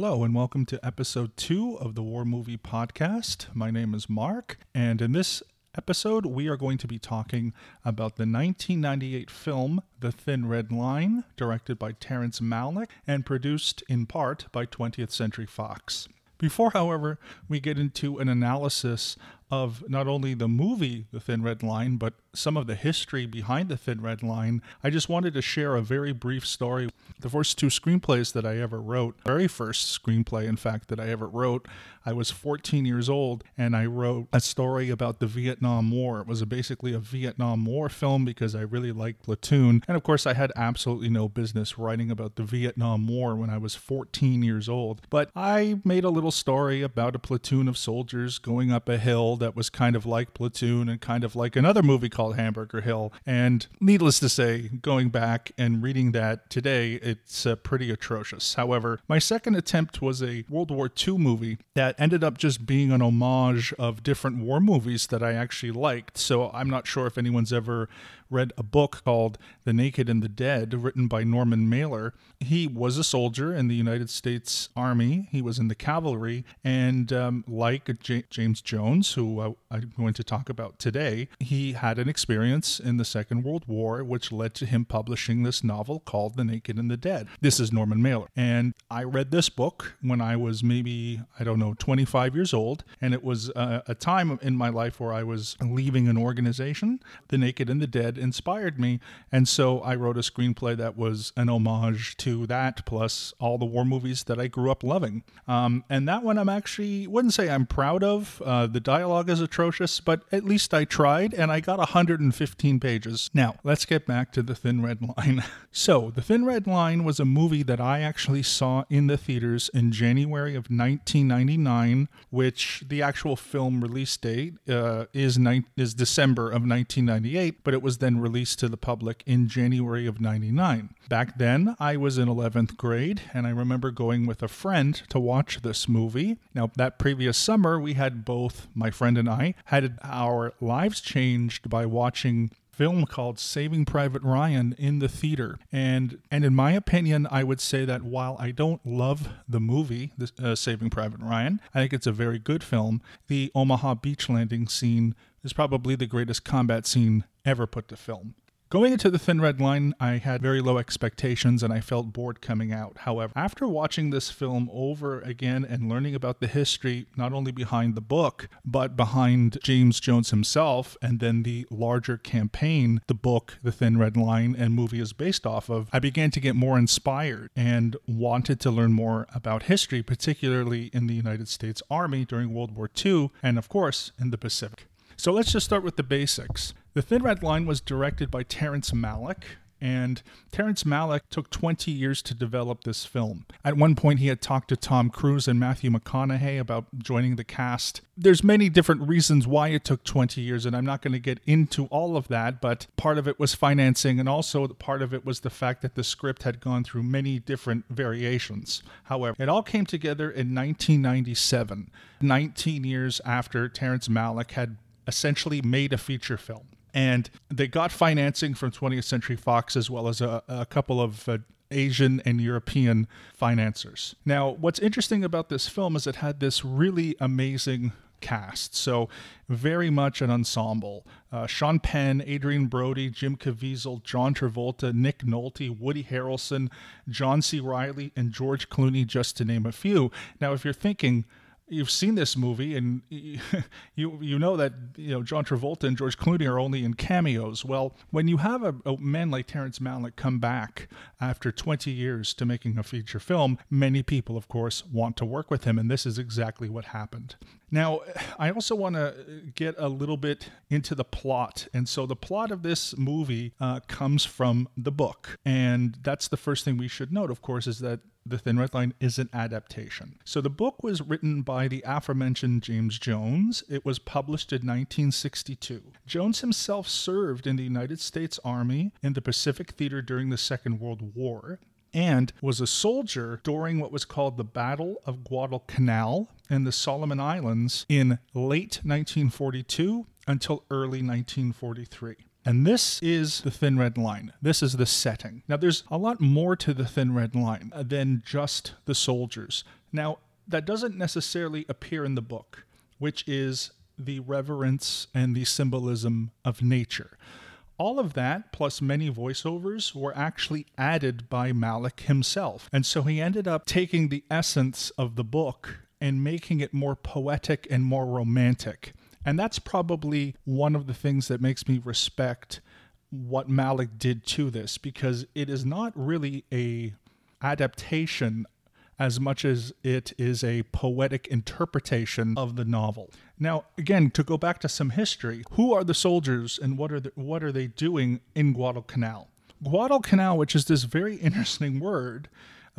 Hello and welcome to episode 2 of the War Movie Podcast. My name is Mark, and in this episode we are going to be talking about the 1998 film The Thin Red Line, directed by Terrence Malick and produced in part by 20th Century Fox. Before, however, we get into an analysis of not only the movie The Thin Red Line, but some of the history behind The Thin Red Line, I just wanted to share a very brief story. The first two screenplays that I ever wrote, the very first screenplay, in fact, that I ever wrote, I was 14 years old, and I wrote a story about the Vietnam War. It was basically a Vietnam War film because I really liked Platoon. And of course, I had absolutely no business writing about the Vietnam War when I was 14 years old. But I made a little story about a platoon of soldiers going up a hill that was kind of like Platoon and kind of like another movie called Hamburger Hill. And needless to say, going back and reading that today, it's pretty atrocious. However, my second attempt was a World War II movie that ended up just being an homage of different war movies that I actually liked. So I'm not sure if anyone's ever read a book called The Naked and the Dead, written by Norman Mailer. He was a soldier in the United States Army. He was in the cavalry. And like James Jones, who I'm going to talk about today, he had an experience in the Second World War, which led to him publishing this novel called The Naked and the Dead. This is Norman Mailer. And I read this book when I was maybe, 25 years old. And it was a time in my life where I was leaving an organization. The Naked and the Dead inspired me, and so I wrote a screenplay that was an homage to that, plus all the war movies that I grew up loving. And that one wouldn't say I'm proud of. The dialogue is atrocious, but at least I tried, and I got 115 pages. Now, let's get back to The Thin Red Line. So, The Thin Red Line was a movie that I actually saw in the theaters in January of 1999, which the actual film release date is December of 1998, but it was then released to the public in January of 99. Back then, I was in 11th grade, and I remember going with a friend to watch this movie. Now, that previous summer, my friend and I, had our lives changed by watching film called Saving Private Ryan in the theater. And in my opinion, I would say that while I don't love the movie, Saving Private Ryan, I think it's a very good film. The Omaha beach landing scene is probably the greatest combat scene ever put to film. Going into The Thin Red Line, I had very low expectations and I felt bored coming out. However, after watching this film over again and learning about the history, not only behind the book, but behind James Jones himself and then the larger campaign the book, The Thin Red Line, and movie is based off of, I began to get more inspired and wanted to learn more about history, particularly in the United States Army during World War II and, of course, in the Pacific. So let's just start with the basics. The Thin Red Line was directed by Terrence Malick, and Terrence Malick took 20 years to develop this film. At one point, he had talked to Tom Cruise and Matthew McConaughey about joining the cast. There's many different reasons why it took 20 years, and I'm not going to get into all of that, but part of it was financing, and also part of it was the fact that the script had gone through many different variations. However, it all came together in 1997, 19 years after Terrence Malick had essentially made a feature film. And they got financing from 20th Century Fox as well as a couple of Asian and European financiers. Now, what's interesting about this film is it had this really amazing cast. So very much an ensemble. Sean Penn, Adrian Brody, Jim Caviezel, John Travolta, Nick Nolte, Woody Harrelson, John C. Reilly, and George Clooney, just to name a few. Now, if you're thinking, you've seen this movie, and you know that John Travolta and George Clooney are only in cameos. Well, when you have a man like Terrence Malick come back after 20 years to making a feature film, many people, of course, want to work with him, and this is exactly what happened. Now, I also want to get a little bit into the plot, and so the plot of this movie comes from the book, and that's the first thing we should note, of course, is that The Thin Red Line is an adaptation. So the book was written by the aforementioned James Jones. It was published in 1962. Jones himself served in the United States Army in the Pacific Theater during the Second World War and was a soldier during what was called the Battle of Guadalcanal in the Solomon Islands in late 1942 until early 1943. And this is The Thin Red Line. This is the setting. Now, there's a lot more to The Thin Red Line than just the soldiers. Now, that doesn't necessarily appear in the book, which is the reverence and the symbolism of nature. All of that, plus many voiceovers, were actually added by Malick himself. And so he ended up taking the essence of the book and making it more poetic and more romantic. And that's probably one of the things that makes me respect what Malick did to this, because it is not really an adaptation as much as it is a poetic interpretation of the novel. Now, again, to go back to some history, who are the soldiers and what are they doing in Guadalcanal? Guadalcanal, which is this very interesting word,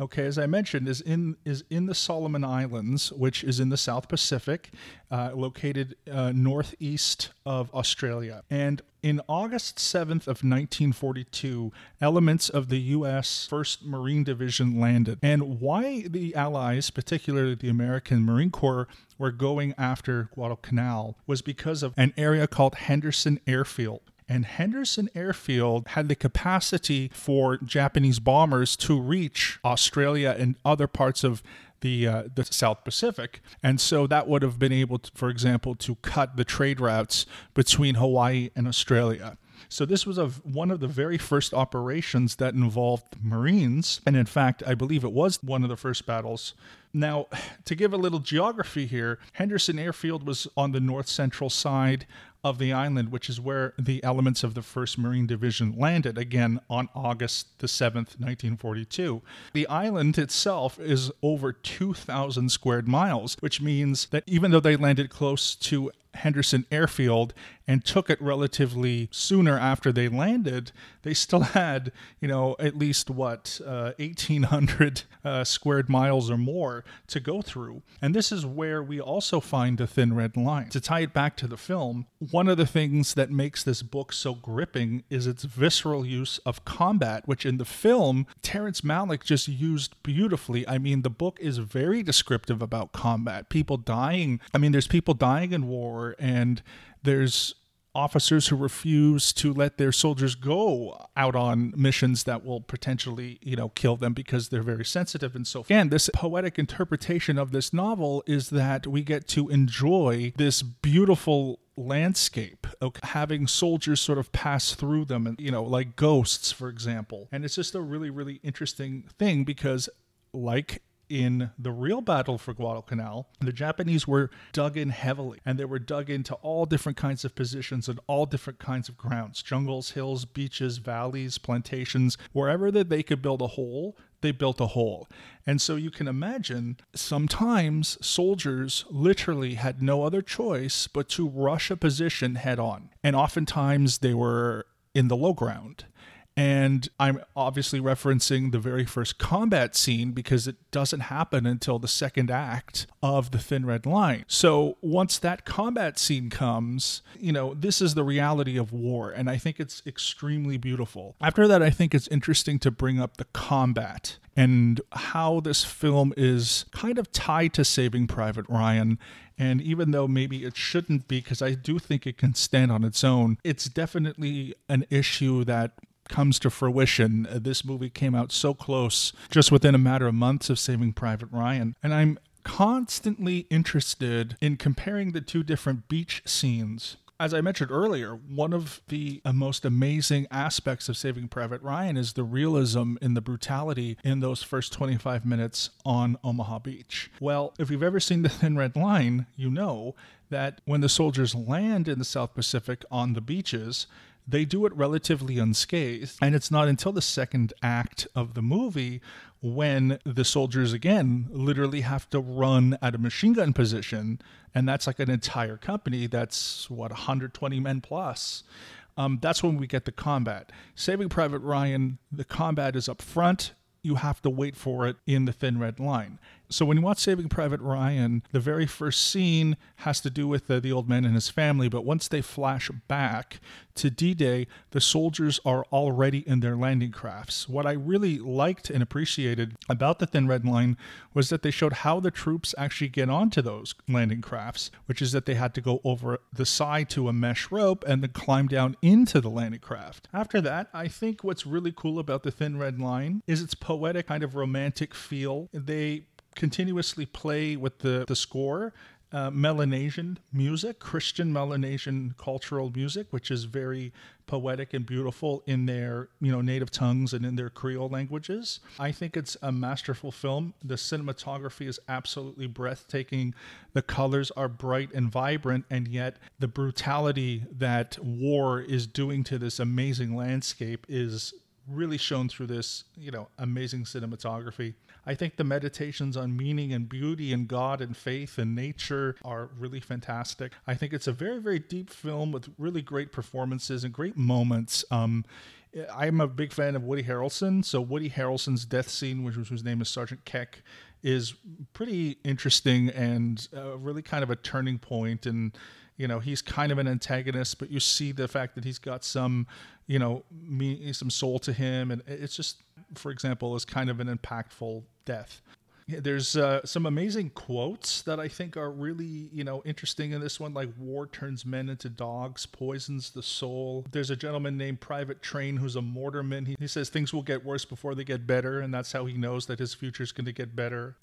okay, as I mentioned, is in the Solomon Islands, which is in the South Pacific, located northeast of Australia. And in August 7th of 1942, elements of the U.S. 1st Marine Division landed. And why the Allies, particularly the American Marine Corps, were going after Guadalcanal was because of an area called Henderson Airfield. And Henderson Airfield had the capacity for Japanese bombers to reach Australia and other parts of the South Pacific. And so that would have been able to, for example, to cut the trade routes between Hawaii and Australia. So this was one of the very first operations that involved Marines. And in fact, I believe it was one of the first battles. Now, to give a little geography here, Henderson Airfield was on the north-central side of the island, which is where the elements of the 1st Marine Division landed, again, on August the 7th, 1942. The island itself is over 2,000 square miles, which means that even though they landed close to Henderson Airfield and took it relatively sooner after they landed, they still had, at least 1,800 square miles or more to go through. And this is where we also find the Thin Red Line. To tie it back to the film, one of the things that makes this book so gripping is its visceral use of combat, which in the film, Terrence Malick just used beautifully. I mean, the book is very descriptive about combat, people dying. I mean, there's people dying in war, and there's officers who refuse to let their soldiers go out on missions that will potentially, kill them because they're very sensitive and so forth. And this poetic interpretation of this novel is that we get to enjoy this beautiful landscape, okay, having soldiers sort of pass through them, and, like ghosts, for example. And it's just a really, really interesting thing because, like in the real battle for Guadalcanal, the Japanese were dug in heavily, and they were dug into all different kinds of positions and all different kinds of grounds: jungles, hills, beaches, valleys, plantations. Wherever that they could build a hole, they built a hole. And so you can imagine sometimes soldiers literally had no other choice but to rush a position head on. And oftentimes they were in the low ground. And I'm obviously referencing the very first combat scene because it doesn't happen until the second act of The Thin Red Line. So once that combat scene comes, this is the reality of war. And I think it's extremely beautiful. After that, I think it's interesting to bring up the combat and how this film is kind of tied to Saving Private Ryan. And even though maybe it shouldn't be, because I do think it can stand on its own, it's definitely an issue that comes to fruition. This movie came out so close, just within a matter of months of Saving Private Ryan. And I'm constantly interested in comparing the two different beach scenes. As I mentioned earlier, one of the most amazing aspects of Saving Private Ryan is the realism and the brutality in those first 25 minutes on Omaha Beach. Well, if you've ever seen The Thin Red Line, you know that when the soldiers land in the South Pacific on the beaches, they do it relatively unscathed, and it's not until the second act of the movie when the soldiers, again, literally have to run at a machine gun position, and that's like an entire company. That's, 120 men plus. That's when we get the combat. Saving Private Ryan, the combat is up front, you have to wait for it in The Thin Red Line. So when you watch Saving Private Ryan, the very first scene has to do with the old man and his family, but once they flash back to D-Day, the soldiers are already in their landing crafts. What I really liked and appreciated about The Thin Red Line was that they showed how the troops actually get onto those landing crafts, which is that they had to go over the side to a mesh rope and then climb down into the landing craft. After that, I think what's really cool about The Thin Red Line is its poetic kind of romantic feel. They continuously play with the score, Melanesian music, Christian Melanesian cultural music, which is very poetic and beautiful in their native tongues and in their Creole languages. I think it's a masterful film. The cinematography is absolutely breathtaking. The colors are bright and vibrant, and yet the brutality that war is doing to this amazing landscape is really shown through this, amazing cinematography. I think the meditations on meaning and beauty and God and faith and nature are really fantastic. I think it's a very, very deep film with really great performances and great moments. I'm a big fan of Woody Harrelson. So Woody Harrelson's death scene, which was whose name is Sergeant Keck, is pretty interesting and really kind of a turning point. And he's kind of an antagonist, but you see the fact that he's got some, some soul to him. And it's just, for example, is kind of an impactful death. There's some amazing quotes that I think are really, interesting in this one, like war turns men into dogs, poisons the soul. There's a gentleman named Private Train who's a mortarman. He says things will get worse before they get better, and that's how he knows that his future's going to get better.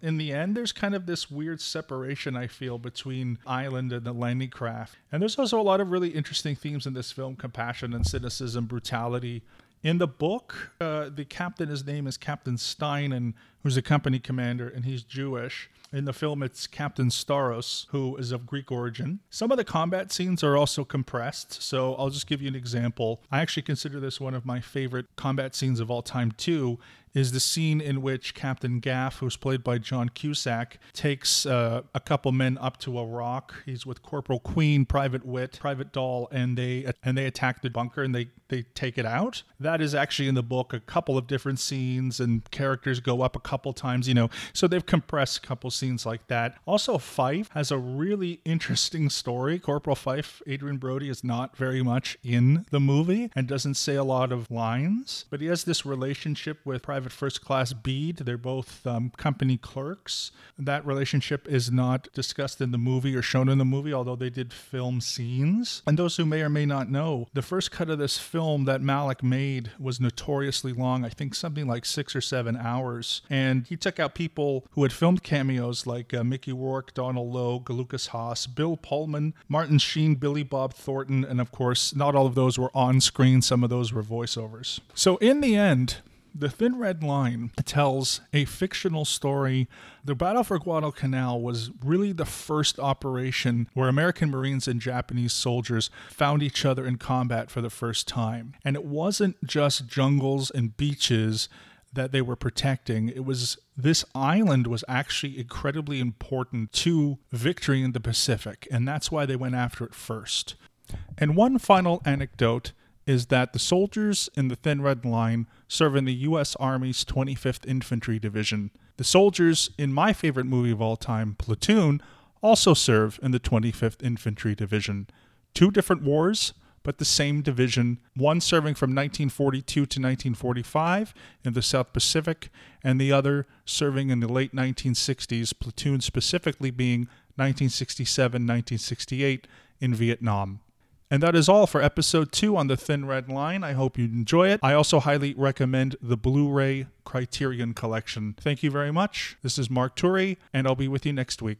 In the end, there's kind of this weird separation, I feel, between Island and the landing craft. And there's also a lot of really interesting themes in this film: compassion and cynicism, brutality. In the book, the captain, his name is Captain Stein, and who's a company commander, and he's Jewish. In the film, it's Captain Staros, who is of Greek origin. Some of the combat scenes are also compressed, so I'll just give you an example. I actually consider this one of my favorite combat scenes of all time, too, is the scene in which Captain Gaff, who's played by John Cusack, takes a couple men up to a rock. He's with Corporal Queen, Private Witt, Private Dahl, and they attack the bunker and they take it out. That is actually in the book, a couple of different scenes, and characters go up a couple times, So they've compressed a couple scenes like that. Also, Fife has a really interesting story. Corporal Fife, Adrian Brody, is not very much in the movie and doesn't say a lot of lines, but he has this relationship with Private First Class Bede. They're both company clerks. That relationship is not discussed in the movie or shown in the movie, although they did film scenes. And those who may or may not know, the first cut of this film that Malick made was notoriously long, I think something like 6 or 7 hours. And he took out people who had filmed cameos like Mickey Rourke, Donald Logue, Lucas Haas, Bill Pullman, Martin Sheen, Billy Bob Thornton, and of course, not all of those were on screen. Some of those were voiceovers. So in the end, The Thin Red Line tells a fictional story. The Battle for Guadalcanal was really the first operation where American Marines and Japanese soldiers found each other in combat for the first time. And it wasn't just jungles and beaches that they were protecting. It was this island was actually incredibly important to victory in the Pacific, and that's why they went after it first. And one final anecdote is that the soldiers in the Thin Red Line serve in the U.S. Army's 25th Infantry Division. The soldiers in my favorite movie of all time, Platoon, also serve in the 25th Infantry Division. 2 different wars, but the same division, one serving from 1942 to 1945 in the South Pacific, and the other serving in the late 1960s, Platoon specifically being 1967, 1968 in Vietnam. And that is all for episode 2 on The Thin Red Line. I hope you enjoy it. I also highly recommend the Blu-ray Criterion collection. Thank you very much. This is Mark Turi, and I'll be with you next week.